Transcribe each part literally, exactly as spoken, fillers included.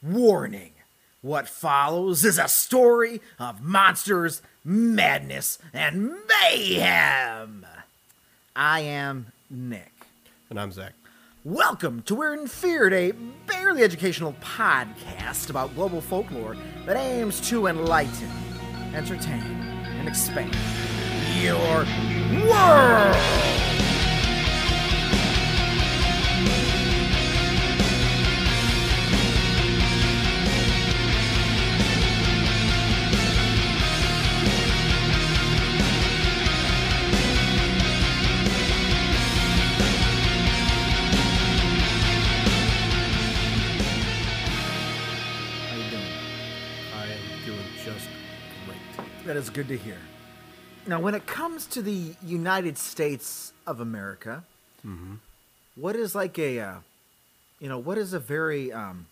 Warning, what follows is a story of monsters, madness, and mayhem. I am Nick. And I'm Zach. Welcome to Weird and Feared, a barely educational podcast about global folklore that aims to enlighten, entertain, and expand your world. That is good to hear. Now, when it comes to the United States of America, mm-hmm. what is like a, uh, you know, what is a very, um,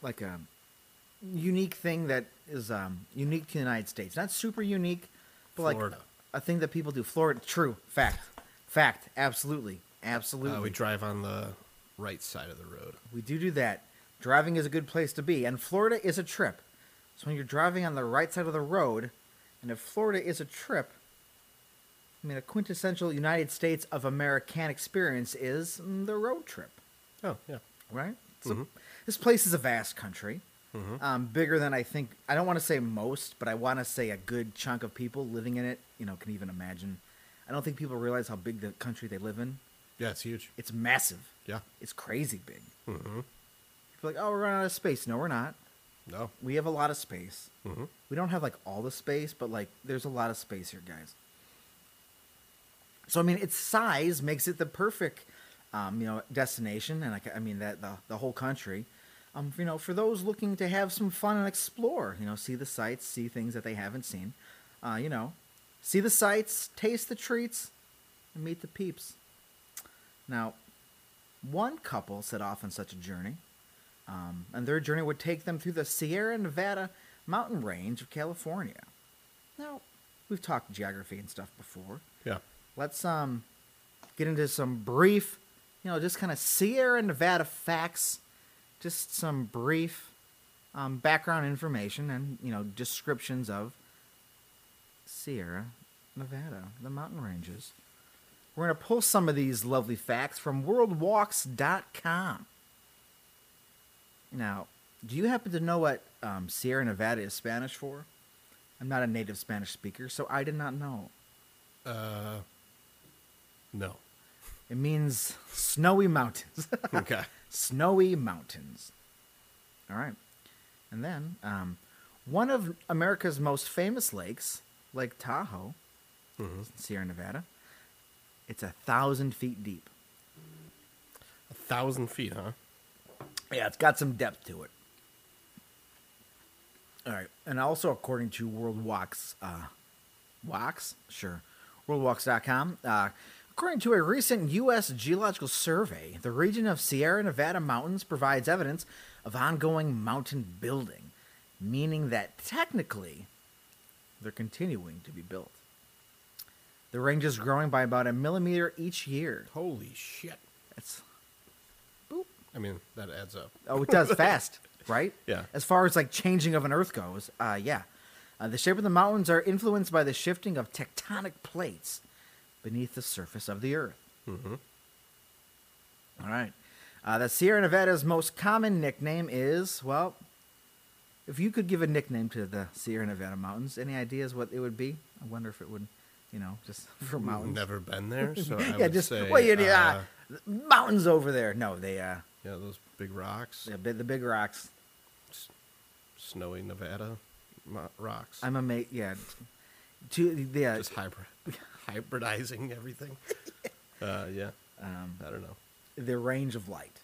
like a unique thing that is um, unique to the United States? Not super unique, but Florida. Like a, a thing that people do. Florida, true, fact, fact, absolutely, absolutely. Uh, we drive on the right side of the road. We do do that. Driving is a good place to be, and Florida is a trip. So when you're driving on the right side of the road. And if Florida is a trip, I mean, a quintessential United States of American experience is the road trip. Oh, yeah. Right? So mm-hmm. This place is a vast country, mm-hmm. um, bigger than I think, I don't want to say most, but I want to say a good chunk of people living in it, you know, can even imagine. I don't think people realize how big the country they live in. Yeah, it's huge. It's massive. Yeah. It's crazy big. Mm-hmm. People are like, oh, we're running out of space. No, we're not. No. We have a lot of space. Mm-hmm. We don't have, like, all the space, but, like, there's a lot of space here, guys. So, I mean, its size makes it the perfect, um, you know, destination, and, I, I mean, that the, the whole country, um, you know, for those looking to have some fun and explore, you know, see the sights, see things that they haven't seen, uh, you know, see the sights, taste the treats, and meet the peeps. Now, one couple set off on such a journey. Um, and their journey would take them through the Sierra Nevada mountain range of California. Now, we've talked geography and stuff before. Yeah. Let's um, get into some brief, you know, just kind of Sierra Nevada facts, just some brief um, background information and, you know, descriptions of Sierra Nevada, the mountain ranges. We're going to pull some of these lovely facts from world walks dot com. Now, do you happen to know what um, Sierra Nevada is Spanish for? I'm not a native Spanish speaker, so I did not know. Uh, no. It means snowy mountains. Okay. Snowy mountains. All right. And then, um, one of America's most famous lakes, Lake Tahoe, mm-hmm. Sierra Nevada, it's a thousand feet deep. A thousand feet, huh? Yeah, it's got some depth to it. All right. And also, according to World Walks, uh, Walks? Sure. world walks dot com, uh, according to a recent U S geological survey, the region of Sierra Nevada mountains provides evidence of ongoing mountain building, meaning that technically they're continuing to be built. The range is growing by about a millimeter each year. Holy shit. That's... I mean, that adds up. Oh, it does fast, right? Yeah. As far as, like, changing of an Earth goes, uh, yeah. Uh, the shape of the mountains are influenced by the shifting of tectonic plates beneath the surface of the Earth. Mm-hmm. All right. Uh, the Sierra Nevada's most common nickname is, well, if you could give a nickname to the Sierra Nevada mountains, any ideas what it would be? I wonder if it would, you know, just for mountains. Never been there, so I yeah, would just, say... Well, you know, uh, uh, mountains over there. No, they... Uh, Yeah, those big rocks. Yeah, the big rocks. Snowy Nevada rocks. I'm a mate. Yeah, to yeah. Just hybrid, hybridizing everything. yeah. Uh, yeah. Um, I don't know. The range of light.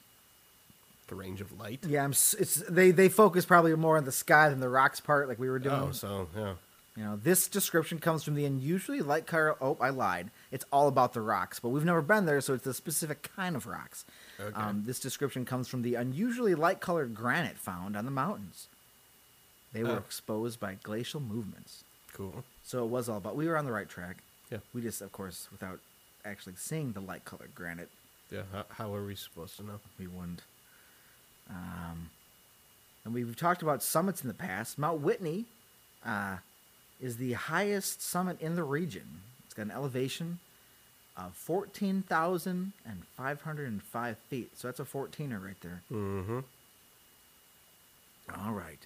The range of light. Yeah, I'm. It's they. They focus probably more on the sky than the rocks part, like we were doing. Oh, so yeah. You know, this description comes from the unusually light color. Oh, I lied. It's all about the rocks, but we've never been there, so it's a specific kind of rocks. Okay. Um, this description comes from the unusually light-colored granite found on the mountains. They were oh. exposed by glacial movements. Cool. So it was all about. We were on the right track. Yeah. We just, of course, without actually seeing the light-colored granite. Yeah. How, how are we supposed to know? We wouldn't. Um, and we've talked about summits in the past. Mount Whitney uh, is the highest summit in the region. It's got an elevation of fourteen thousand five hundred five feet. So that's a fourteener right there. Mm-hmm. All right.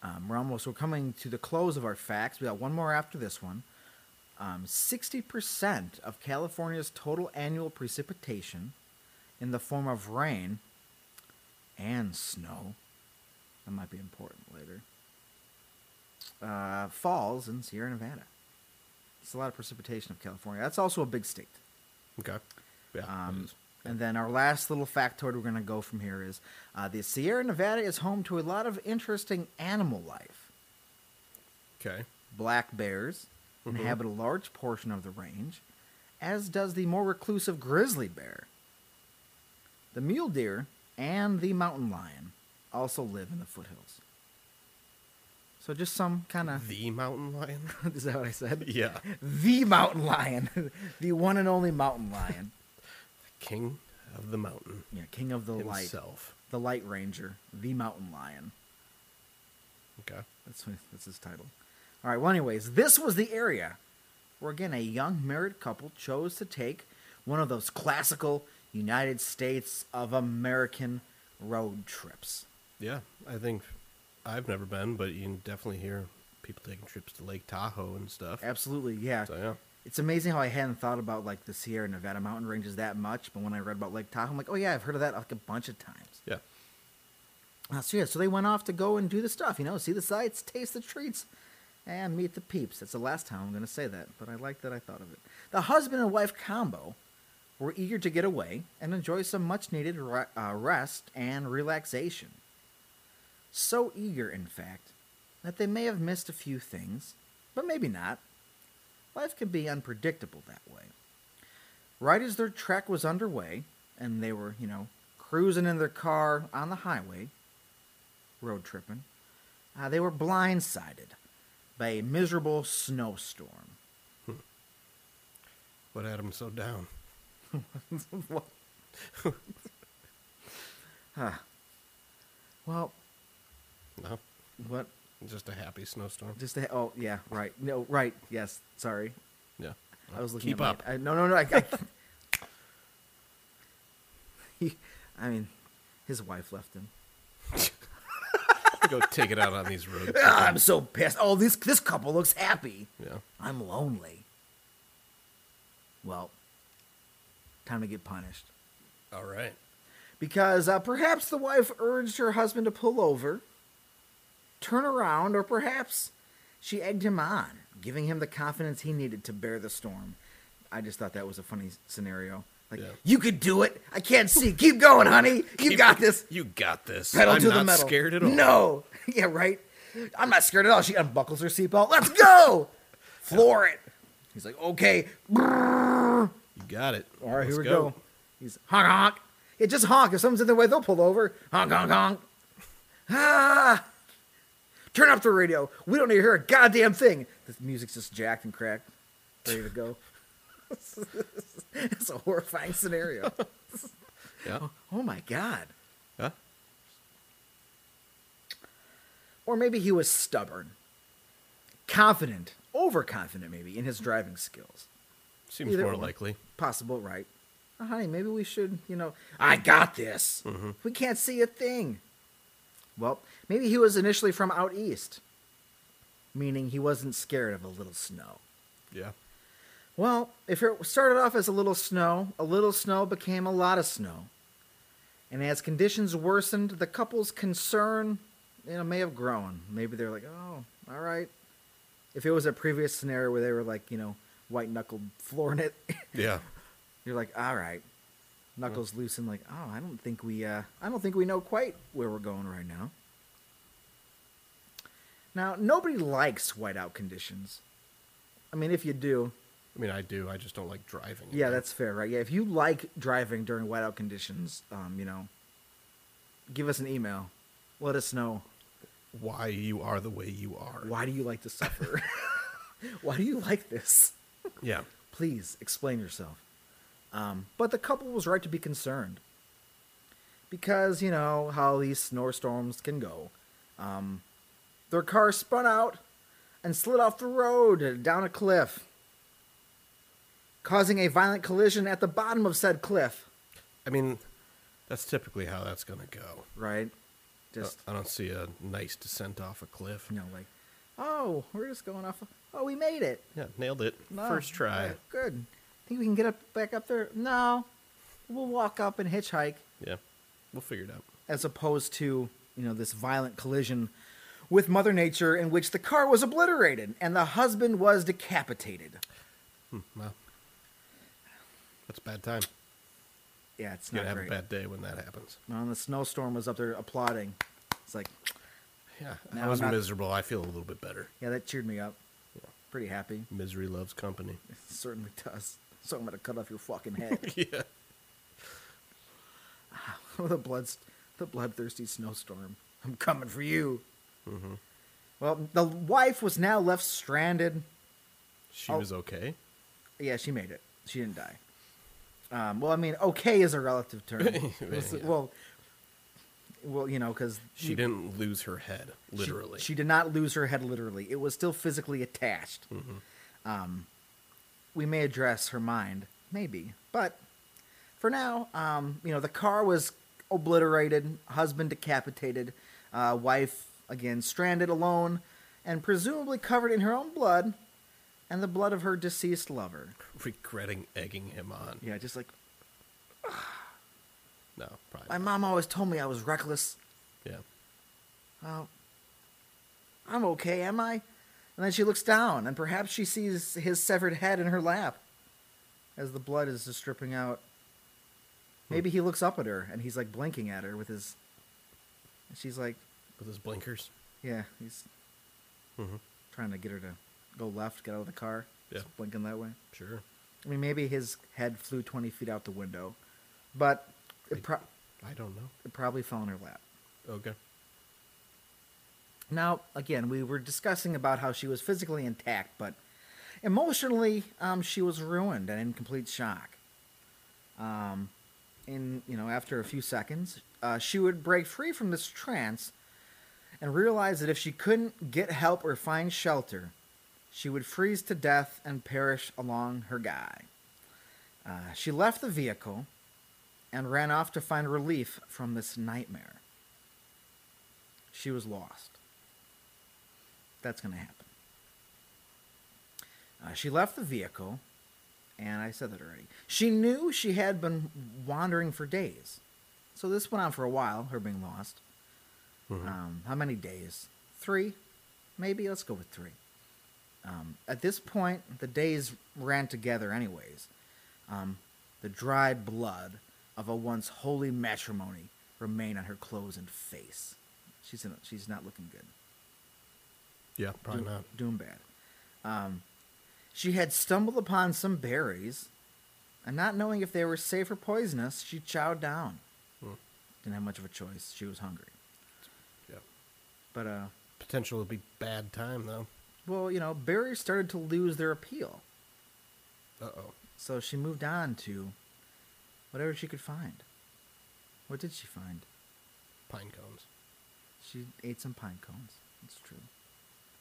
Um, we're almost, we're coming to the close of our facts. We got one more after this one. Um, sixty percent of California's total annual precipitation in the form of rain and snow, that might be important later, uh, falls in Sierra Nevada. It's a lot of precipitation of California. That's also a big state. Okay. Yeah. Um, yeah. And then our last little factoid we're going to go from here is uh, the Sierra Nevada is home to a lot of interesting animal life. Okay. Black bears mm-hmm. inhabit a large portion of the range, as does the more reclusive grizzly bear. The mule deer and the mountain lion also live in the foothills. So just some kind of... The mountain lion? Is that what I said? Yeah. The mountain lion. The one and only mountain lion. The king of the mountain. Yeah, king of the himself. Light. Himself. The light ranger. The mountain lion. Okay. That's, that's his title. All right, well, anyways, this was the area where, again, a young married couple chose to take one of those classical... United States of American road trips. Yeah, I think I've never been, but you can definitely hear people taking trips to Lake Tahoe and stuff. Absolutely, yeah. So, yeah. It's amazing how I hadn't thought about like the Sierra Nevada mountain ranges that much, but when I read about Lake Tahoe, I'm like, oh yeah, I've heard of that like a bunch of times. Yeah. Uh, so yeah, so they went off to go and do the stuff, you know, see the sights, taste the treats, and meet the peeps. That's the last time I'm going to say that, but I like that I thought of it. The husband and wife combo were eager to get away and enjoy some much-needed re- uh, rest and relaxation. So eager, in fact, that they may have missed a few things, but maybe not. Life can be unpredictable that way. Right as their trek was underway, and they were, you know, cruising in their car on the highway, road tripping, uh, they were blindsided by a miserable snowstorm. Hmm. What had them so down? huh. Well, no. What? Just a happy snowstorm. Just a oh yeah right no right yes sorry yeah no. I was looking keep at up my, I, no no no I, I, he, I mean his wife left him. Go take it out on these roads. Ah, I'm so pissed. Oh, this this couple looks happy. Yeah. I'm lonely. Well. Time to get punished. All right. Because uh, perhaps the wife urged her husband to pull over, turn around, or perhaps she egged him on, giving him the confidence he needed to bear the storm. I just thought that was a funny scenario. Like, yeah. You could do it. I can't see. Keep going, honey. You Keep, got this. You got this. Pedal I'm to the metal. I'm not scared at all. No. Yeah, right? I'm not scared at all. She unbuckles her seatbelt. Let's go. Floor it. He's like, okay. You got it. All right, Let's here we go. go. He's honk, honk. Yeah, just honk. If someone's in their way, they'll pull over. Honk, honk, honk. Ah! Turn off the radio. We don't need to hear a goddamn thing. This music's just jacked and cracked. Ready to go. It's a horrifying scenario. Yeah. Oh, oh, my God. Huh? Or maybe he was stubborn. Confident. Overconfident, maybe, in his driving skills. Seems Either more one. likely. Possible, right? Oh, honey, maybe we should, you know, I got this. Mm-hmm. We can't see a thing. Well, maybe he was initially from out east, meaning he wasn't scared of a little snow. Yeah. Well, if it started off as a little snow, a little snow became a lot of snow. And as conditions worsened, the couple's concern, you know, may have grown. Maybe they're like, oh, all right. If it was a previous scenario where they were like, you know, white-knuckled flooring it. Yeah. You're like, all right. Knuckles yeah. loose and like, oh, I don't think we uh, I don't think we know quite where we're going right now. Now, nobody likes whiteout conditions. I mean, if you do. I mean, I do. I just don't like driving. Yeah, that's fair, right? Yeah, if you like driving during whiteout conditions, um, you know, give us an email. Let us know. Why you are the way you are. Why do you like to suffer? Why do you like this? Yeah. Please explain yourself. Um, but the couple was right to be concerned. Because, you know, how these snowstorms can go. Um, their car spun out and slid off the road down a cliff, causing a violent collision at the bottom of said cliff. I mean, that's typically how that's going to go. Right. Just I don't see a nice descent off a cliff. You know, like, oh, we're just going off. Of, oh, we made it. Yeah, nailed it. No, first try. Right, good. Think we can get up back up there? No. We'll walk up and hitchhike. Yeah, we'll figure it out. As opposed to, you know, this violent collision with Mother Nature in which the car was obliterated and the husband was decapitated. Hmm, well, that's a bad time. Yeah, it's not great. You're going to have a bad day when that happens. Well, and the snowstorm was up there applauding. It's like... Yeah, I was not... miserable. I feel a little bit better. Yeah, that cheered me up. Yeah. Pretty happy. Misery loves company. It certainly does. So I'm going to cut off your fucking head. Yeah. the, blood, the bloodthirsty snowstorm. I'm coming for you. Mm-hmm. Well, the wife was now left stranded. She oh. was okay? Yeah, she made it. She didn't die. Um, well, I mean, okay is a relative term. yeah. Well, well, you know, because... She you, didn't lose her head, literally. She, she did not lose her head, literally. It was still physically attached. Mm-hmm. Um, we may address her mind, maybe. But for now, um, you know, the car was obliterated, husband decapitated, uh, wife, again, stranded alone, and presumably covered in her own blood... And the blood of her deceased lover. Regretting egging him on. Yeah, just like... Ugh. No, probably My not. mom always told me I was reckless. Yeah. Uh, I'm okay, am I? And then she looks down, and perhaps she sees his severed head in her lap. As the blood is just dripping out. Maybe hmm. he looks up at her, and he's like blinking at her with his... She's like... With his blinkers? Yeah, he's mm-hmm. trying to get her to... Go left, get out of the car. Yeah. Just blinking that way. Sure. I mean, maybe his head flew twenty feet out the window, but it I, pro- I don't know. It probably fell in her lap. Okay. Now, again, we were discussing about how she was physically intact, but emotionally, um, she was ruined and in complete shock. Um, in you know, after a few seconds, uh, she would break free from this trance and realize that if she couldn't get help or find shelter, she would freeze to death and perish along her guide. Uh, she left the vehicle and ran off to find relief from this nightmare. She was lost. That's going to happen. Uh, she left the vehicle, and I said that already. She knew she had been wandering for days. So this went on for a while, her being lost. Mm-hmm. Um, how many days? Three? Maybe? Let's go with three. Um, at this point, the days ran together anyways. Um, the dried blood of a once holy matrimony remained on her clothes and face. She's in, she's not looking good. Yeah, probably doing, not. Doing bad. Um, she had stumbled upon some berries, and not knowing if they were safe or poisonous, she chowed down. Hmm. Didn't have much of a choice. She was hungry. Yeah. But uh, potential would be bad time, though. Well, you know, berries started to lose their appeal. Uh-oh. So she moved on to whatever she could find. What did she find? Pine cones. She ate some pine cones. That's true.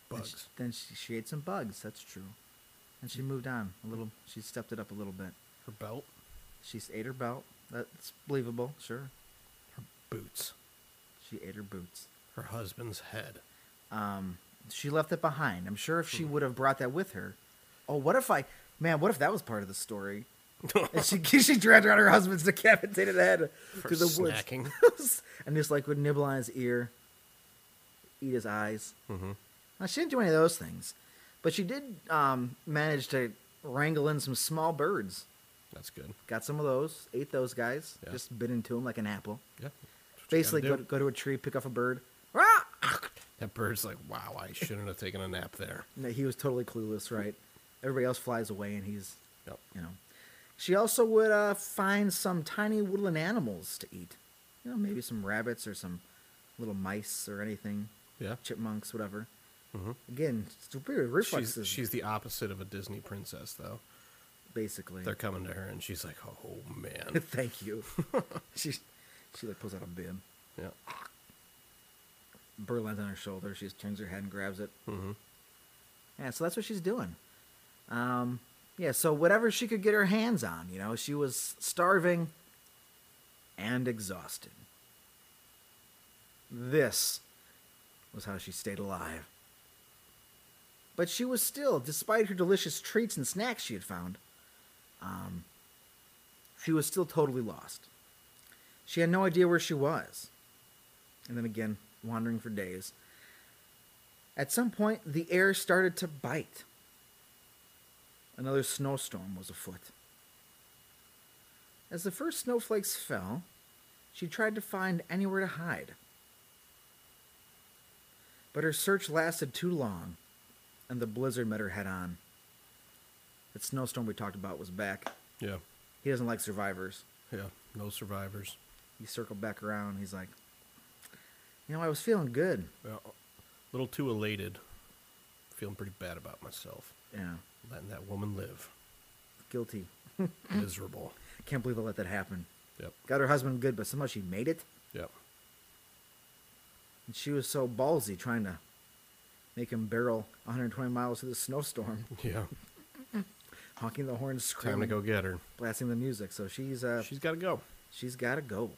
Bugs. Then she, then she, she ate some bugs. That's true. And she moved on a little. She stepped it up a little bit. Her belt? She ate her belt. That's believable, sure. Her boots. She ate her boots. Her husband's head. Um... She left it behind. I'm sure if she would have brought that with her. Oh, what if I... Man, what if that was part of the story? And she she dragged around her husband's decapitated head for through the snacking. Woods. And just like would nibble on his ear. Eat his eyes. Mm-hmm. Now, she didn't do any of those things. But she did um, manage to wrangle in some small birds. That's good. Got some of those. Ate those guys. Yeah. Just bit into them like an apple. Yeah. Basically, go, go to a tree, pick off a bird. That bird's like, wow, I shouldn't have taken a nap there. No, he was totally clueless, right? Everybody else flies away, and he's, yep. you know. She also would uh, find some tiny woodland animals to eat. You know, maybe some rabbits or some little mice or anything. Yeah. Chipmunks, whatever. Mm-hmm. Again, superior reflexes. She's, she's the opposite of a Disney princess, though. Basically. They're coming to her, and she's like, oh, man. Thank you. she, she like, pulls out a bib. Yeah. Berlin's on her shoulder. She just turns her head and grabs it. Mm-hmm. Yeah, so that's what she's doing. Um, yeah, so whatever she could get her hands on, you know, she was starving and exhausted. This was how she stayed alive. But she was still, despite her delicious treats and snacks she had found, um, she was still totally lost. She had no idea where she was. And then again, wandering for days. At some point, the air started to bite. Another snowstorm was afoot. As the first snowflakes fell, she tried to find anywhere to hide. But her search lasted too long, and the blizzard met her head on. That snowstorm we talked about was back. Yeah. He doesn't like survivors. Yeah, no survivors. He circled back around. He's like, you know, I was feeling good. Well, a little too elated. Feeling pretty bad about myself. Yeah. Letting that woman live. Guilty. Miserable. Can't believe I let that happen. Yep. Got her husband good, but somehow she made it. Yep. And she was so ballsy trying to make him barrel one hundred twenty miles through the snowstorm. Yeah. Honking the horn, screaming. Time to go get her. Blasting the music. So she's... Uh, she's got to go. She's got to go.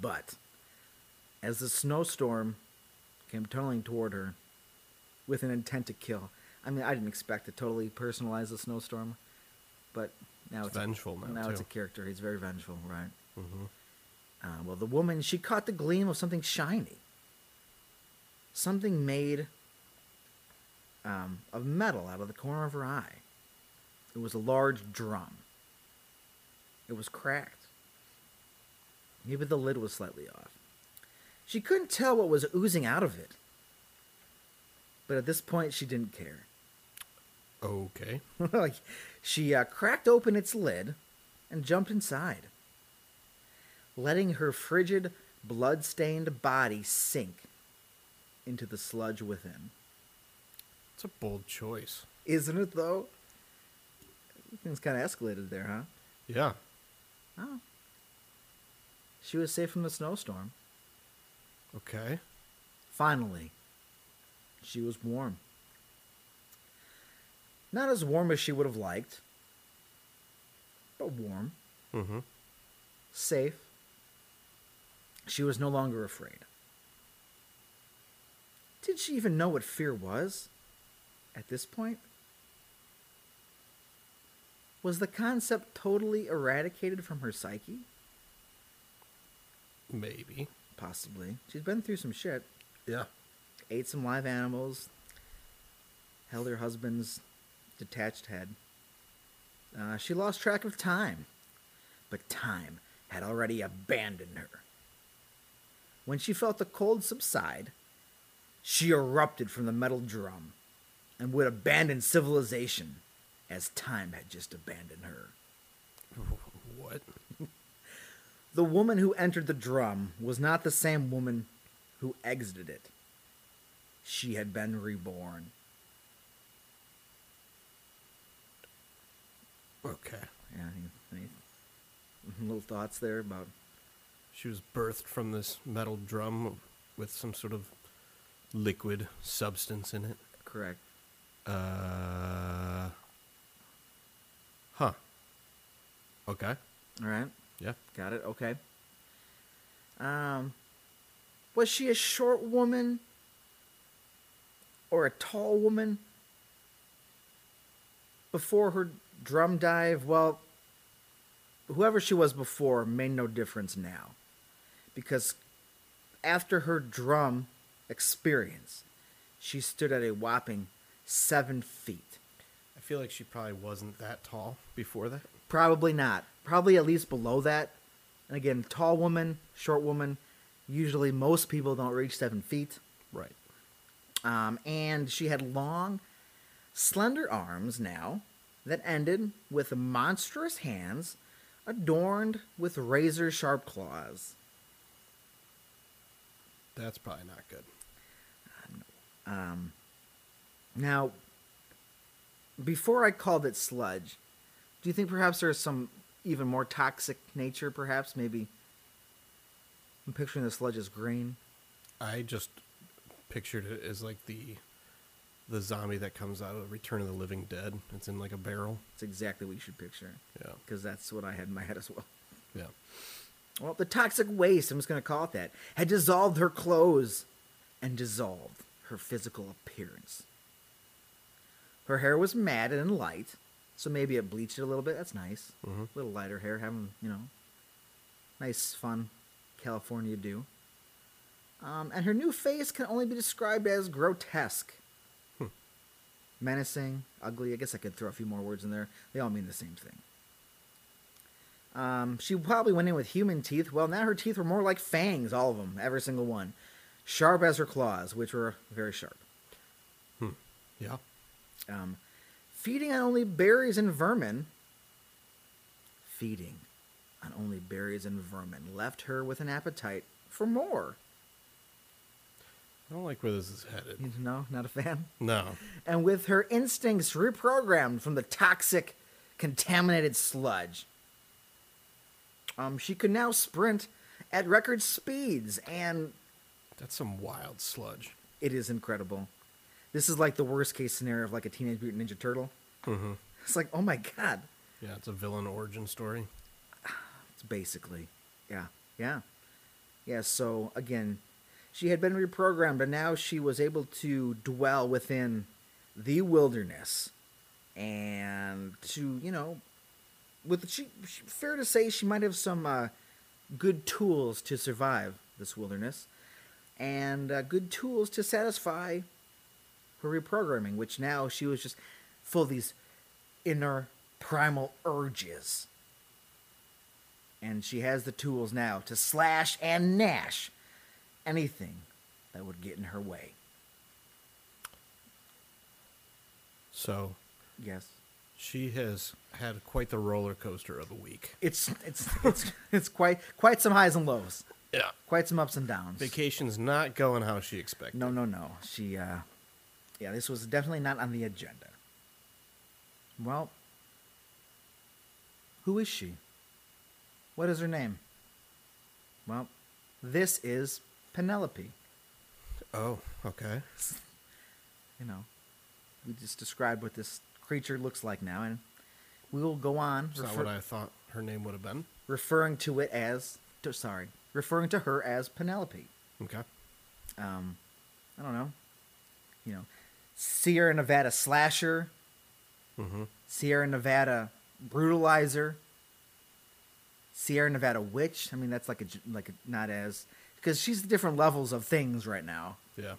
But as the snowstorm came tunneling toward her with an intent to kill. I mean, I didn't expect to totally personalize the snowstorm, but now it's... vengeful now, Now too. It's a character. He's very vengeful, right? Mm-hmm. Uh, well, the woman, she caught the gleam of something shiny. Something made um, of metal out of the corner of her eye. It was a large drum. It was cracked. Maybe the lid was slightly off. She couldn't tell what was oozing out of it. But at this point, she didn't care. Okay. Like, she uh, cracked open its lid and jumped inside, letting her frigid, blood-stained body sink into the sludge within. It's a bold choice. Isn't it, though? Things kind of escalated there, huh? Yeah. Oh. She was safe from the snowstorm. Okay. Finally, she was warm. Not as warm as she would have liked, but warm. Mm-hmm. Safe. She was no longer afraid. Did she even know what fear was at this point? Was the concept totally eradicated from her psyche? Maybe. Possibly. She's been through some shit. Yeah. Ate some live animals. Held her husband's detached head. Uh, she lost track of time. But time had already abandoned her. When she felt the cold subside, she erupted from the metal drum and would abandon civilization as time had just abandoned her. What? The woman who entered the drum was not the same woman who exited it. She had been reborn. Okay. Yeah, any, any little thoughts there about... She was birthed from this metal drum with some sort of liquid substance in it. Correct. Uh. Huh. Okay. All right. Yeah. Got it. Okay. Um, was she a short woman or a tall woman before her drum dive? Well, whoever she was before made no difference now, because after her drum experience, she stood at a whopping seven feet. I feel like she probably wasn't that tall before that. Probably not. Probably at least below that. And again, tall woman, short woman, usually most people don't reach seven feet. Right. Um, and she had long, slender arms now that ended with monstrous hands adorned with razor-sharp claws. That's probably not good. Uh, no. Um, now, before I called it sludge, do you think perhaps there's some even more toxic nature, perhaps? Maybe I'm picturing the sludge as green. I just pictured it as like the the zombie that comes out of Return of the Living Dead. It's in like a barrel. That's exactly what you should picture. Yeah. Because that's what I had in my head as well. Yeah. Well, the toxic waste, I'm just going to call it that, had dissolved her clothes and dissolved her physical appearance. Her hair was matted and light, so maybe it bleached it a little bit. That's nice. Mm-hmm. A little lighter hair, having, you know, nice, fun California do. Um, and her new face can only be described as grotesque. Hmm. Menacing, ugly. I guess I could throw a few more words in there. They all mean the same thing. Um, she probably went in with human teeth. Well, now her teeth were more like fangs, all of them, every single one. Sharp as her claws, which were very sharp. Hmm. Yeah. Um, feeding on only berries and vermin. Feeding on only berries and vermin left her with an appetite for more. I don't like where this is headed. No, not a fan? No. And with her instincts reprogrammed from the toxic, contaminated sludge. Um, she could now sprint at record speeds, and... That's some wild sludge. It is incredible. This is like the worst-case scenario of like a Teenage Mutant Ninja Turtle. Mm-hmm. It's like, oh my god. Yeah, it's a villain origin story. It's basically, yeah, yeah. Yeah, so, again, she had been reprogrammed, and now she was able to dwell within the wilderness. And to, you know... With she, she, fair to say she might have some uh, good tools to survive this wilderness, and uh, good tools to satisfy her reprogramming, which now she was just full of these inner primal urges. And she has the tools now to slash and gnash anything that would get in her way. So. Yes. She has had quite the roller coaster of a week. It's it's it's it's quite quite some highs and lows. Yeah, quite some ups and downs. Vacation's not going how she expected. No, no, no. She, uh, yeah, this was definitely not on the agenda. Well, who is she? What is her name? Well, this is Penelope. Oh, okay. You know, we just described what this creature looks like now, and we will go on. That's refer- not what I thought her name would have been. Referring to it as, to, sorry, referring to her as Penelope. Okay. Um, I don't know. You know, Sierra Nevada slasher. Mm-hmm. Sierra Nevada brutalizer. Sierra Nevada witch. I mean, that's like a like a, not as because she's different levels of things right now. Yeah.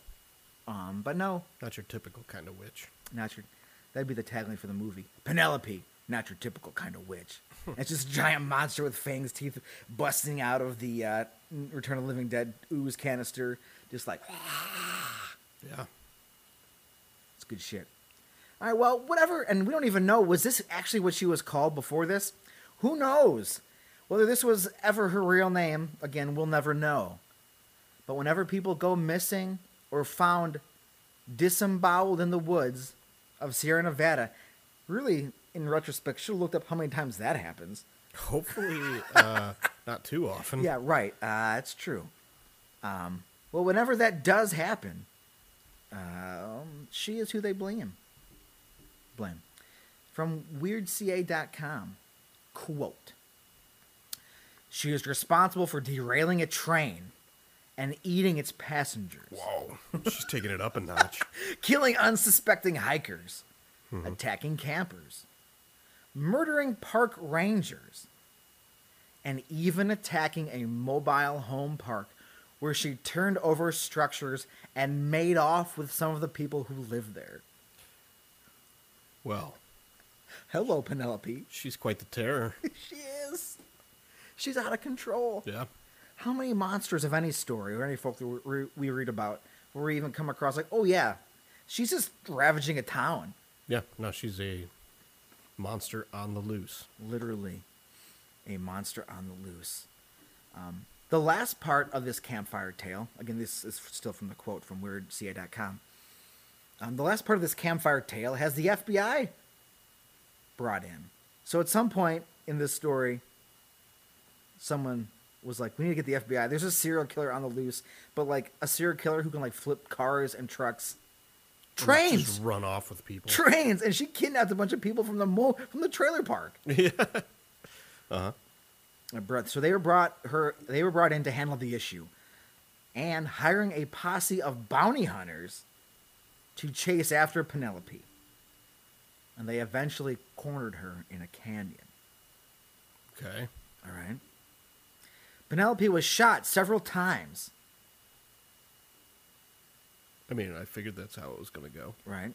Um, but no, not your typical kind of witch. Not your. That'd be the tagline for the movie. Penelope, not your typical kind of witch. It's just a giant monster with fangs, teeth busting out of the uh, Return of the Living Dead ooze canister. Just like, ah. Yeah. It's good shit. All right, well, whatever. And we don't even know. Was this actually what she was called before this? Who knows? Whether this was ever her real name, again, we'll never know. But whenever people go missing or found disemboweled in the woods... of Sierra Nevada, really, in retrospect, should have looked up how many times that happens. Hopefully, uh, not too often. Yeah, right. Uh, it's true. Um, well, whenever that does happen, uh, she is who they blame. Blame. From Weird C A dot com, quote, "She is responsible for derailing a train and eating its passengers." Whoa, she's taking it up a notch. "Killing unsuspecting hikers, mm-hmm. attacking campers, murdering park rangers, and even attacking a mobile home park where she turned over structures and made off with some of the people who lived there." Well. Hello, Penelope. She's quite the terror. She is. She's out of control. Yeah. How many monsters of any story or any folk that we read about or we even come across like, oh, yeah, she's just ravaging a town. Yeah, no, she's a monster on the loose. Literally a monster on the loose. Um, the last part of this campfire tale, again, this is still from the quote from Weird C A dot com. Um, the last part of this campfire tale has the F B I brought in. So at some point in this story, someone... was like, we need to get the F B I. There's a serial killer on the loose, but like a serial killer who can like flip cars and trucks, trains, and just run off with people, trains, and she kidnapped a bunch of people from the mo- from the trailer park. Yeah. Uh huh. So they were brought her. They were brought in to handle the issue, and hiring a posse of bounty hunters to chase after Penelope. And they eventually cornered her in a canyon. Okay. All right. Penelope was shot several times. I mean, I figured that's how it was going to go. Right.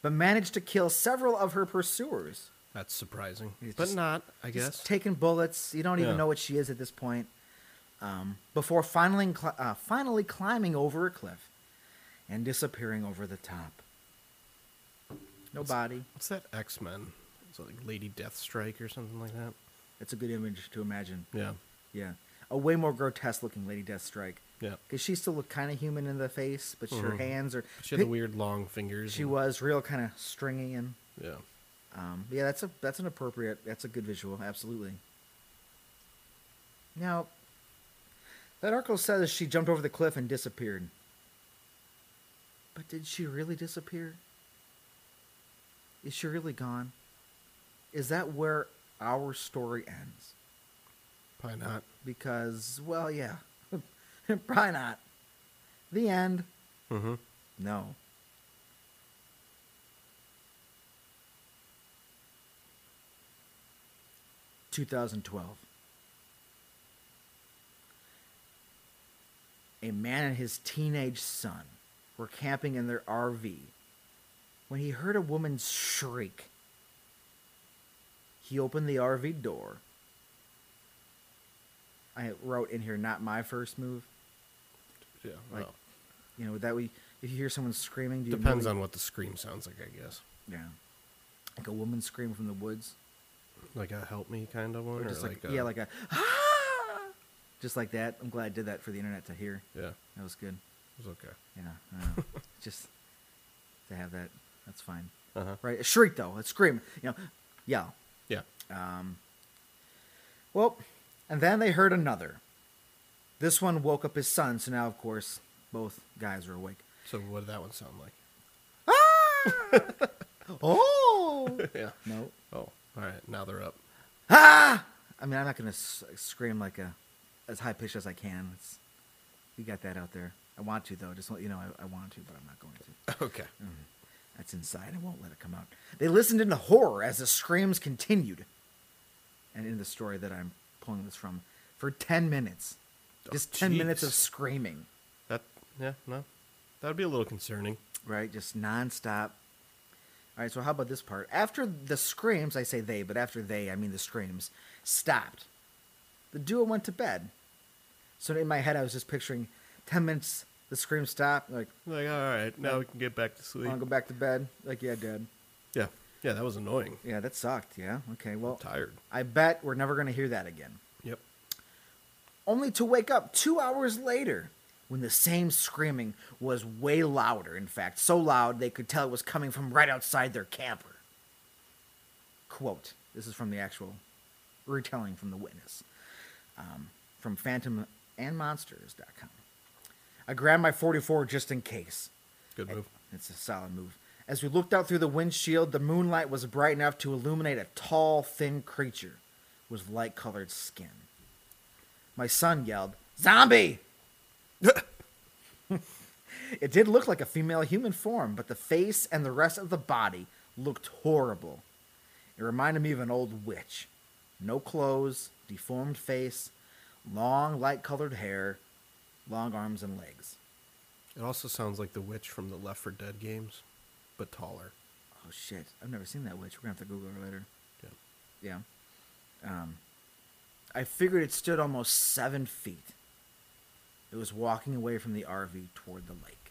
But managed to kill several of her pursuers. That's surprising. It's but just, not, I just guess. Taking bullets. You don't even yeah. know what she is at this point. Um, before finally, uh, finally climbing over a cliff and disappearing over the top. No what's, body. What's that X-Men? Is it like Lady Deathstrike or something like that? It's a good image to imagine. Yeah. Yeah. A way more grotesque looking Lady Deathstrike. Yeah. Because she still looked kind of human in the face, but mm-hmm. her hands are... She had the weird long fingers. She and... was real kind of stringy and... Yeah. Um, yeah, that's a that's an appropriate... That's a good visual. Absolutely. Now, that article says she jumped over the cliff and disappeared. But did she really disappear? Is she really gone? Is that where our story ends? Probably not. Because, well, yeah. Probably not. The end. Mm-hmm. No. twenty twelve. A man and his teenage son were camping in their R V when he heard a woman's shriek. He opened the R V door. I wrote in here, not my first move. Yeah, like, well. You know, that we, if you hear someone screaming... Do you Depends really... on what the scream sounds like, I guess. Yeah. Like a woman screaming from the woods. Like a help me kind of one? Or just or like, like a... Yeah, like a... Ah! Just like that. I'm glad I did that for the internet to hear. Yeah. That was good. It was okay. Yeah. Uh, just to have that, that's fine. Uh-huh. Right? A shriek, though. A scream. You know, yell. Yeah. Um. Well... And then they heard another. This one woke up his son, so now, of course, both guys are awake. So what did that one sound like? Ah! Oh! Yeah. No. Oh, all right. Now they're up. Ah! I mean, I'm not going to s- scream like a as high-pitched as I can. It's, you got that out there. I want to, though. Just, you know, I, I want to, but I'm not going to. Okay. Mm. That's inside. I won't let it come out. They listened in horror as the screams continued. And in the story that I'm pulling this from, for ten minutes. Oh, just ten geez. minutes of screaming. That, yeah, no. That would be a little concerning. Right, just nonstop. All right, so how about this part? After the screams, I say they, but after they, I mean the screams, stopped. The duo went to bed. So in my head, I was just picturing ten minutes, the screams stopped. Like, like all right, now like, we can get back to sleep. I want to go back to bed. Like, yeah, Dad. Yeah. Yeah, that was annoying. Yeah, that sucked, yeah. Okay, well, I'm tired. I bet we're never going to hear that again. Yep. Only to wake up two hours later when the same screaming was way louder, in fact. So loud they could tell it was coming from right outside their camper. Quote. This is from the actual retelling from the witness. Um, from phantom and monsters dot com. I grabbed my forty-four just in case. Good move. It's a solid move. As we looked out through the windshield, the moonlight was bright enough to illuminate a tall, thin creature with light-colored skin. My son yelled, "Zombie!" It did look like a female human form, but the face and the rest of the body looked horrible. It reminded me of an old witch. No clothes, deformed face, long, light-colored hair, long arms and legs. It also sounds like the witch from the Left Four Dead games. But taller. Oh, shit. I've never seen that witch. We're going to have to Google her later. Yeah. Yeah. Um, I figured it stood almost seven feet. It was walking away from the R V toward the lake.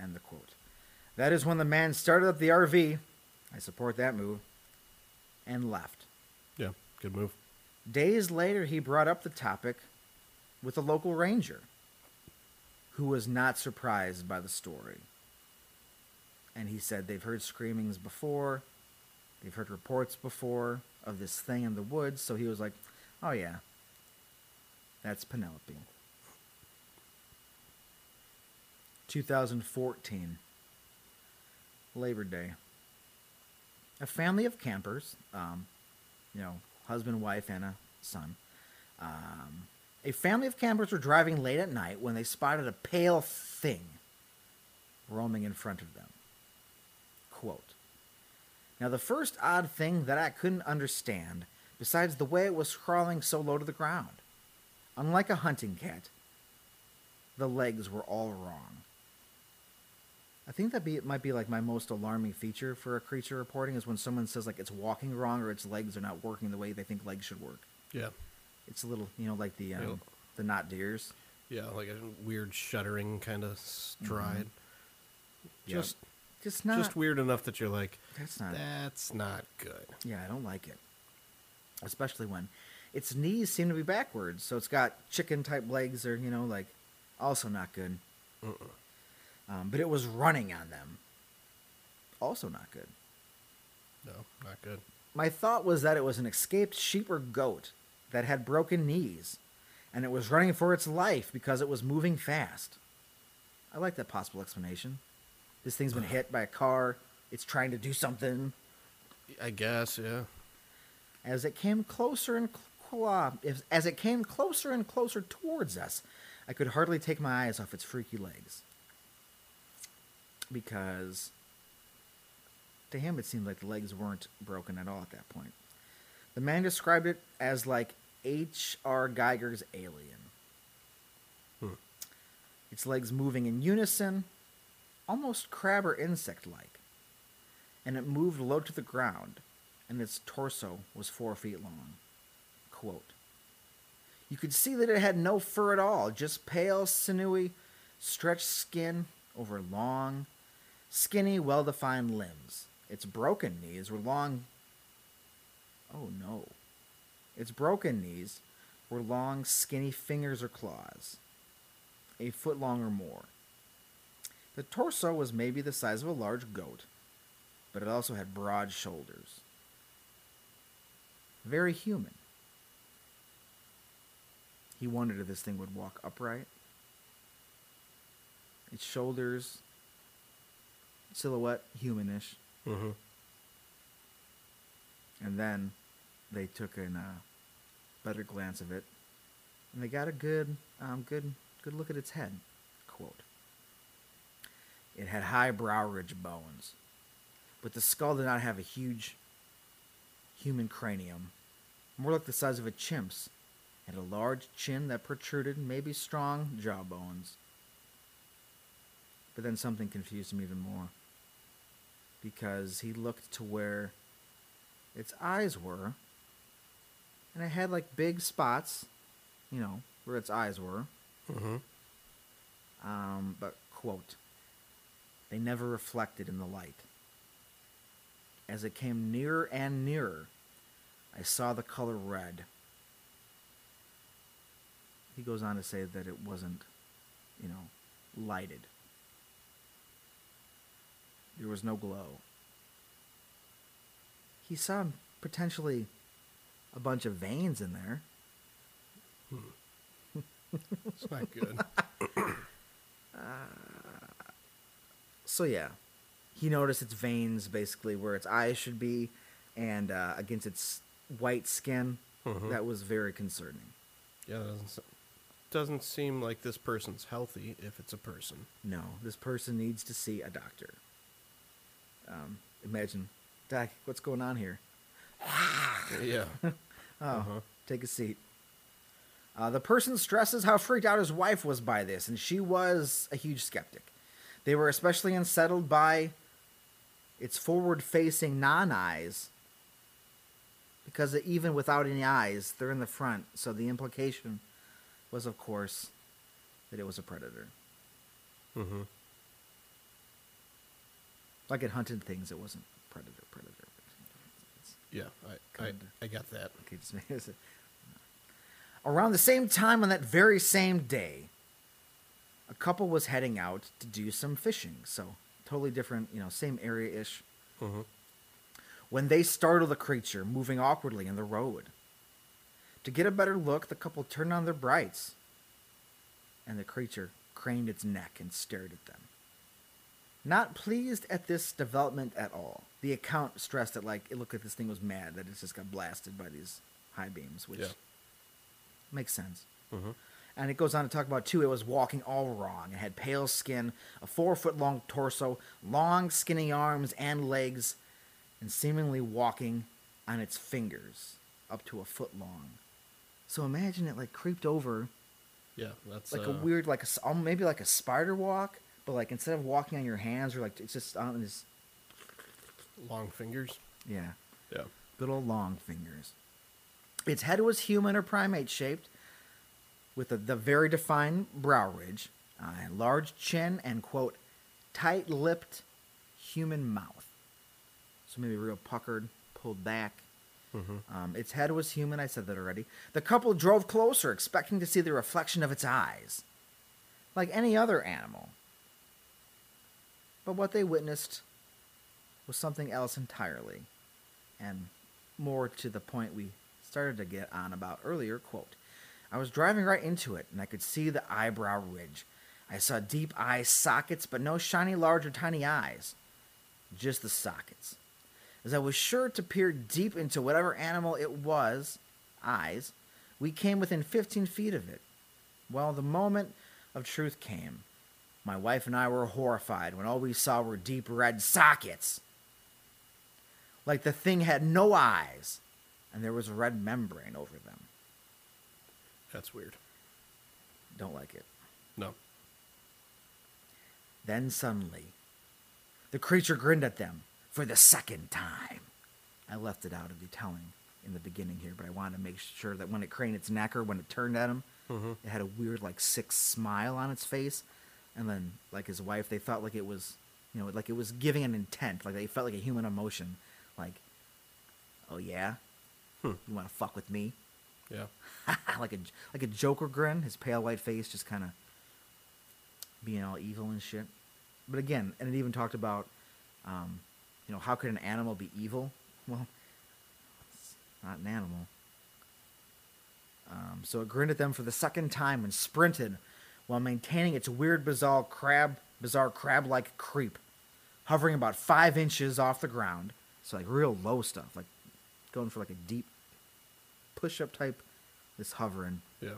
End the quote. That is when the man started up the R V. I support that move. And left. Yeah, good move. Days later, he brought up the topic with a local ranger who was not surprised by the story. And he said they've heard screamings before, they've heard reports before of this thing in the woods, so he was like, oh yeah, That's Penelope. two thousand fourteen, Labor Day. A family of campers, um, you know, husband, wife, and a son. Um, a family of campers were driving late at night when they spotted a pale thing roaming in front of them. Quote, "Now the first odd thing that I couldn't understand, besides the way it was crawling so low to the ground, unlike a hunting cat, the legs were all wrong." I think that be it might be like my most alarming feature for a creature reporting is when someone says like it's walking wrong or its legs are not working the way they think legs should work. Yeah, it's a little, you know, like the um, yeah. the not deers. Yeah, like a weird shuddering kind of stride. Mm-hmm. Just yeah. just not just weird enough that you're like that's not that's not good. Yeah, I don't like it, especially when its knees seem to be backwards, so it's got chicken type legs or you know like also not good. Mm-mm. Um, but it was running on them. Also not good. No, not good. My thought was that it was an escaped sheep or goat that had broken knees, and it was running for its life because it was moving fast. I like that possible explanation. This thing's been hit by a car. It's trying to do something. I guess, yeah. As it came closer and cl- as it came closer and closer towards us, I could hardly take my eyes off its freaky legs. Because to him, it seemed like the legs weren't broken at all at that point. The man described it as like H R Geiger's Alien. Hmm. Its legs moving in unison, almost crab or insect-like. And it moved low to the ground, and its torso was four feet long. Quote, "You could see that it had no fur at all, just pale, sinewy, stretched skin over long, skinny, well-defined limbs. Its broken knees were long... Oh, no. Its broken knees were long, skinny fingers or claws, a foot long or more. The torso was maybe the size of a large goat, but it also had broad shoulders. Very human." He wondered if this thing would walk upright. Its shoulders, silhouette, humanish. Mm-hmm. And then they took a uh, better glance of it, and they got a good, um, good, good look at its head. Quote, "It had high brow ridge bones, but the skull did not have a huge human cranium, more like the size of a chimp's, and a large chin that protruded, maybe strong jawbones." But then something confused him even more, because he looked to where its eyes were, and it had like big spots, you know, where its eyes were. Mm-hmm. Um, but, quote, "They never reflected in the light. As it came nearer and nearer, I saw the color red." He goes on to say that it wasn't, you know, lighted. There was no glow. He saw potentially a bunch of veins in there. Hmm. That's not good. uh, so yeah, he noticed its veins basically where its eyes should be, and uh, against its white skin. Mm-hmm. That was very concerning. Yeah, that doesn't doesn't seem like this person's healthy. If it's a person, no, this person needs to see a doctor. Um, imagine, Doc, what's going on here? Yeah. oh, uh-huh. Take a seat. Uh, the person stresses how freaked out his wife was by this, and she was a huge skeptic. They were especially unsettled by its forward-facing non-eyes, because even without any eyes, they're in the front. So the implication was, of course, that it was a predator. Mm-hmm. Like it hunted things, it wasn't predator, predator. Yeah, I, I, I got that. Around the same time on that very same day, a couple was heading out to do some fishing. So totally different, you know, same area-ish. Mm-hmm. When they startled the creature, moving awkwardly in the road. To get a better look, the couple turned on their brights, and the creature craned its neck and stared at them. Not pleased at this development at all. The account stressed that, like, it looked like this thing was mad, that it just got blasted by these high beams, which yeah. makes sense. Mm-hmm. And it goes on to talk about, too, it was walking all wrong. It had pale skin, a four-foot-long torso, long, skinny arms and legs, and seemingly walking on its fingers up to a foot long. So imagine it, like, creeped over. Yeah, that's... Like uh... a weird, like, a, maybe like a spider walk, but, like, instead of walking on your hands, or, like, it's just on this... Long fingers? Yeah. Yeah. Good old long fingers. Its head was human or primate-shaped, with a, the very defined brow ridge, uh, a large chin, and, quote, tight-lipped human mouth. So maybe real puckered, pulled back. Mm-hmm. Um, its head was human. I said that already. The couple drove closer, expecting to see the reflection of its eyes, like any other animal. But what they witnessed was something else entirely, and more to the point we started to get on about earlier, quote, I was driving right into it, and I could see the eyebrow ridge. I saw deep eye sockets, but no shiny, large, or tiny eyes. Just the sockets. As I was sure to peer deep into whatever animal it was, eyes, we came within fifteen feet of it. Well, the moment of truth came. My wife and I were horrified when all we saw were deep red sockets. Like the thing had no eyes, and there was a red membrane over them. That's weird. Don't like it. No. Then suddenly, the creature grinned at them for the second time. I left it out of the telling in the beginning here, but I wanted to make sure that when it craned its neck or when it turned at him, mm-hmm. it had a weird, like, sick smile on its face. And then, like his wife, they thought like it was, you know, like it was giving an intent. Like they felt like a human emotion. Like, oh yeah? Hmm. You want to fuck with me? Yeah. like a like a Joker grin, his pale white face just kind of being all evil and shit. But again, and it even talked about, um, you know, how could an animal be evil? Well, it's not an animal. Um, so it grinned at them for the second time and sprinted while maintaining its weird, bizarre crab, bizarre crab-like creep, hovering about five inches off the ground. So like real low stuff, like going for like a deep push-up type, this hovering yeah.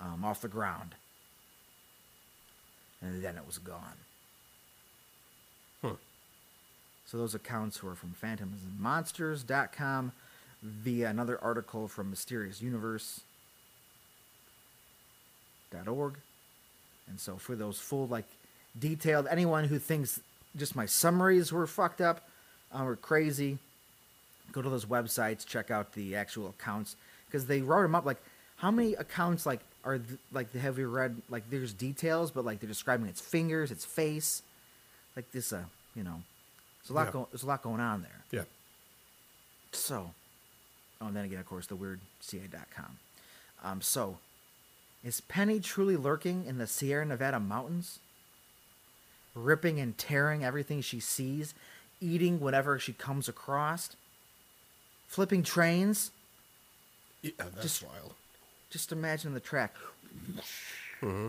um, off the ground. And then it was gone. Huh. So those accounts were from phantoms and monsters dot com via another article from mysterious universe dot org. And so for those full, like, detailed, anyone who thinks just my summaries were fucked up uh, or crazy, go to those websites, check out the actual accounts, because they wrote them up. Like, how many accounts like are th- like the heavy red? Like, there's details, but like they're describing its fingers, its face, like this. Uh, you know, there's a lot. Yeah. Go- there's a lot going on there. Yeah. So, oh, and then again, of course, the weird C A dot com. Um, so, is Penny truly lurking in the Sierra Nevada mountains, ripping and tearing everything she sees, eating whatever she comes across? Flipping trains. Yeah, that's just wild. Just imagine the track. Mm-hmm.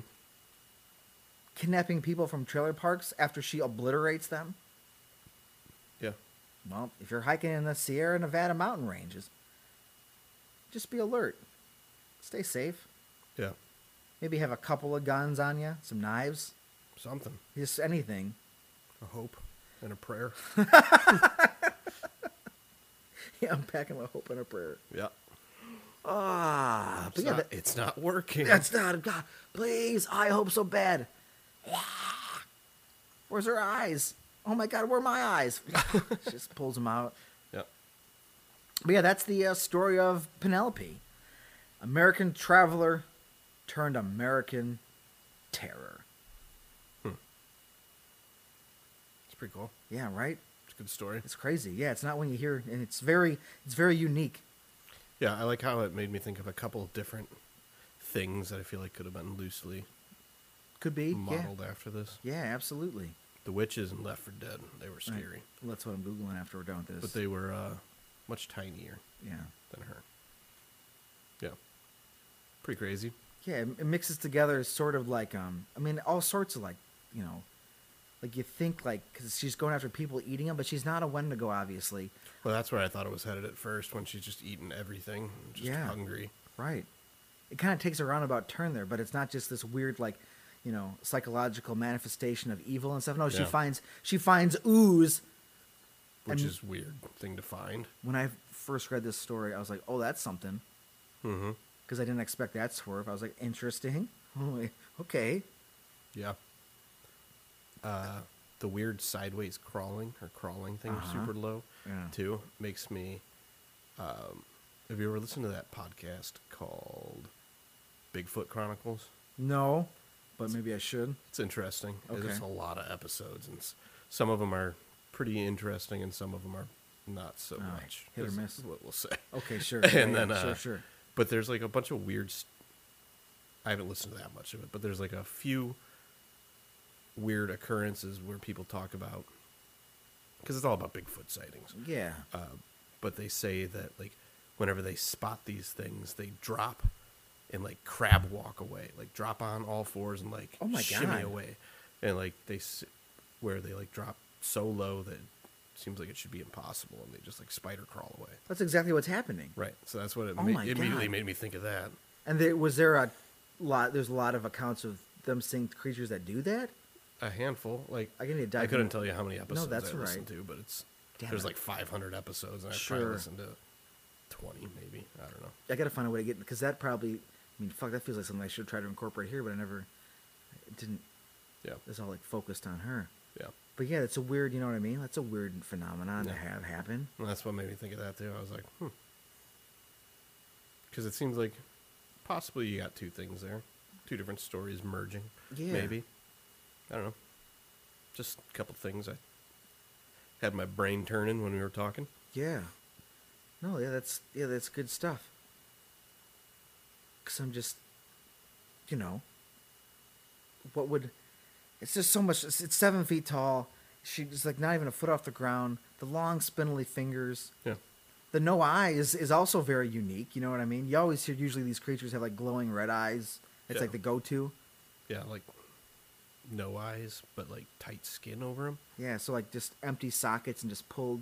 Kidnapping people from trailer parks after she obliterates them. Yeah. Well, if you're hiking in the Sierra Nevada mountain ranges, just be alert. Stay safe. Yeah. Maybe have a couple of guns on you, some knives. Something. Just anything. A hope and a prayer. Yeah, I'm packing my hope and a prayer. Yeah. Ah, it's but yeah, not, that, it's not working. That's not God. Please, I hope so bad. Where's her eyes? Oh my God, where are my eyes? Just pulls them out. Yeah. But yeah, that's the uh, story of Penelope, American traveler turned American terror. Hmm. It's pretty cool. Yeah. Right. Good story. It's crazy. Yeah, it's not when you hear, and it's very, it's very unique. Yeah, I like how it made me think of a couple of different things that I feel like could have been loosely could be modeled yeah. after this. Yeah, absolutely. The witches in Left four Dead, they were scary. Right. Well, that's what I'm googling after we're done with this. But they were uh, much tinier, yeah, than her. Yeah. Pretty crazy. Yeah, it, it mixes together sort of like, um, I mean, all sorts of like, you know, like you think like, because she's going after people eating them, but she's not a Wendigo, obviously. Well, that's where I thought it was headed at first, when she's just eating everything, just yeah, hungry. Right. It kind of takes a roundabout turn there, but it's not just this weird like, you know, psychological manifestation of evil and stuff. No, yeah. she finds she finds ooze. Which and is a weird thing to find. When I first read this story, I was like, oh, that's something. Mm-hmm. Because I didn't expect that swerve. I was like, interesting. Okay. Yeah. Uh, the weird sideways crawling or crawling thing, uh-huh. super low, yeah. too, makes me... Um, have you ever listened to that podcast called Bigfoot Chronicles? No, but it's, maybe I should. It's interesting. Okay. There's a lot of episodes, and some of them are... pretty interesting, and some of them are not so right. much. Hit or miss. Is what we'll say. Okay, sure. and yeah, then, yeah, uh, sure, sure. But there's like a bunch of weird. St- I haven't listened to that much of it, but there's like a few weird occurrences where people talk about, because it's all about Bigfoot sightings. Yeah. Uh, but they say that like whenever they spot these things, they drop and like crab walk away, like drop on all fours and like oh my shimmy God. away, and like they where they like drop. So low that it seems like it should be impossible, and they just like spider crawl away. That's exactly what's happening. Right. So that's what it oh ma- immediately God. made me think of that. And there, was there a lot? There's a lot of accounts of them seeing creatures that do that. A handful. Like I, need to I couldn't tell you how many episodes no, that's I listened right. to, but it's Damn there's it. like five hundred episodes, and I sure. probably listened to twenty, maybe. I don't know. I gotta find a way to get because that probably. I mean, fuck, that feels like something I should try to incorporate here, but I never it didn't. Yeah. It's all like focused on her. Yeah. But yeah, that's a weird, you know what I mean? That's a weird phenomenon yeah. to have happen. Well, that's what made me think of that, too. I was like, hmm. Because it seems like possibly you got two things there. Two different stories merging. Yeah. Maybe. I don't know. Just a couple things I had my brain turning when we were talking. Yeah. No, yeah, that's yeah, that's good stuff. Because I'm just, you know, what would... It's just so much. It's seven feet tall. She's like not even a foot off the ground. The long spindly fingers. Yeah. The no eye is, is also very unique. You know what I mean? You always hear usually these creatures have like glowing red eyes. It's yeah. like the go-to. Yeah, like no eyes, but like tight skin over them. Yeah, so like just empty sockets and just pulled.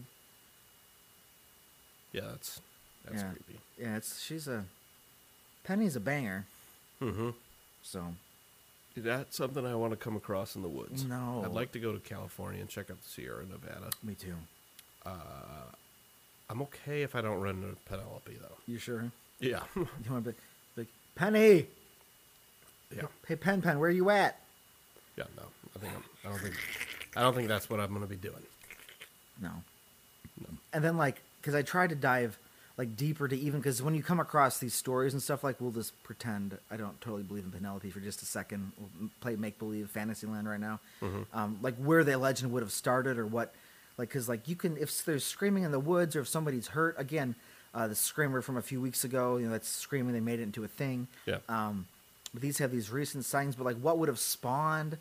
Yeah, that's that's yeah. creepy. Yeah, it's she's a Penny's a banger. Mm-hmm. So. That's something I want to come across in the woods. No. I'd like to go to California and check out the Sierra Nevada. Me too. Uh, I'm okay if I don't run into Penelope, though. You sure? Yeah. You want to be like, Penny! Yeah. Hey, Pen Pen, where are you at? Yeah, no. I think I'm, I don't think I don't think that's what I'm going to be doing. No. No. And then, like, because I tried to dive, like, deeper to even, because when you come across these stories and stuff, like, we'll just pretend I don't totally believe in Penelope for just a second. We'll play make-believe Fantasyland right now. Mm-hmm. Um, like, where the legend would have started or what, like, because, like, you can, if there's screaming in the woods or if somebody's hurt, again, uh, the screamer from a few weeks ago, you know, that's screaming, they made it into a thing. Yeah. Um, these have these recent sightings, but, like, what would have spawned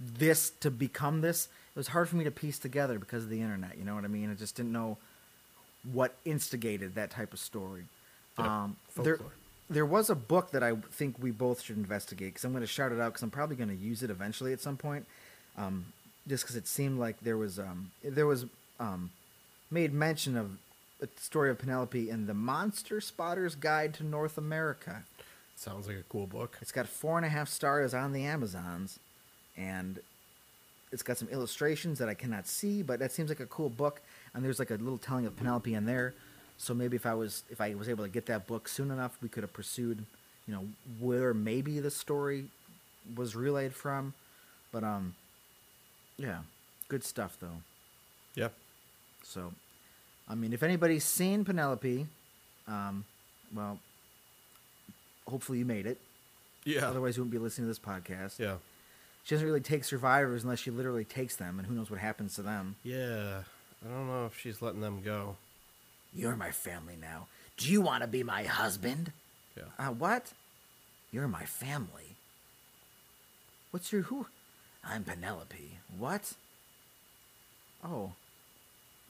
this to become this? It was hard for me to piece together because of the internet, you know what I mean? I just didn't know what instigated that type of story. Yeah, um, there, there was a book that I think we both should investigate because I'm going to shout it out because I'm probably going to use it eventually at some point. Um, just because it seemed like there was um, there was um, made mention of the story of Penelope in the Monster Spotter's Guide to North America. Sounds like a cool book. It's got four and a half stars on the Amazons, and it's got some illustrations that I cannot see, but that seems like a cool book. And there's like a little telling of Penelope in there, so maybe if I was if I was able to get that book soon enough, we could have pursued, you know, where maybe the story was relayed from. But um, yeah, good stuff though. Yeah. So, I mean, if anybody's seen Penelope, um, well, hopefully you made it. Yeah. Otherwise, you wouldn't be listening to this podcast. Yeah. She doesn't really take survivors unless she literally takes them, and who knows what happens to them. Yeah. I don't know if she's letting them go. You're my family now. Do you want to be my husband? Yeah. Uh, what? You're my family. What's your who? I'm Penelope. What? Oh.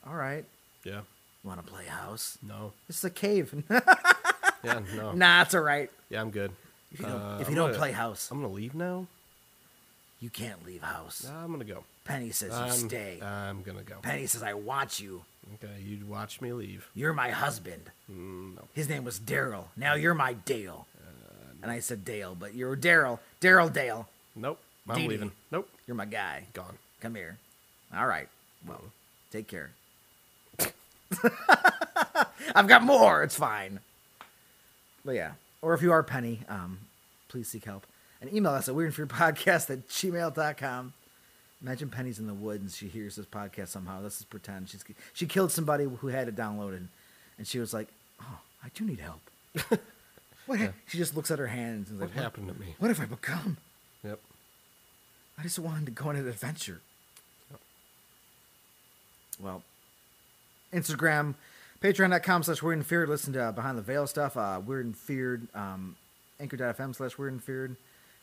All right. Yeah. Want to play house? No. This is a cave. Yeah, no. Nah, it's all right. Yeah, I'm good. If you don't, uh, if you don't gonna, play house. I'm going to leave now? You can't leave house. Nah, I'm going to go. Penny says you I'm, stay. I'm going to go. Penny says I watch you. Okay, you watch me leave. You're my husband. Mm, no. His name was Daryl. Now you're my Dale. Uh, and I said Dale, but you're Daryl. Daryl Dale. Nope. I'm Dee Dee. Leaving. Nope. You're my guy. Gone. Come here. All right. Well, take care. I've got more. It's fine. But yeah. Or if you are Penny, um, please seek help. And email us at weirdandfearedpodcast at gmail dot com. Imagine Penny's in the woods and she hears this podcast somehow. Let's just pretend. She's, she killed somebody who had it downloaded. And she was like, oh, I do need help. What? Yeah. She just looks at her hands and is like, what happened what, to me? What have I become? Yep. I just wanted to go on an adventure. Yep. Well, Instagram, patreon dot com slash weird and feared. Listen to uh, Behind the Veil stuff. Uh, Weird and Feared. Um, anchor dot f m slash weird and feared.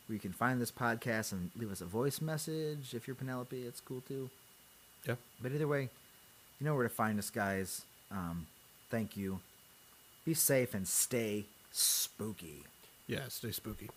Where you can find this podcast and leave us a voice message. If you're Penelope, it's cool too. Yeah. But either way, you know where to find us, guys. Um, thank you. Be safe and stay spooky. Yeah, stay spooky.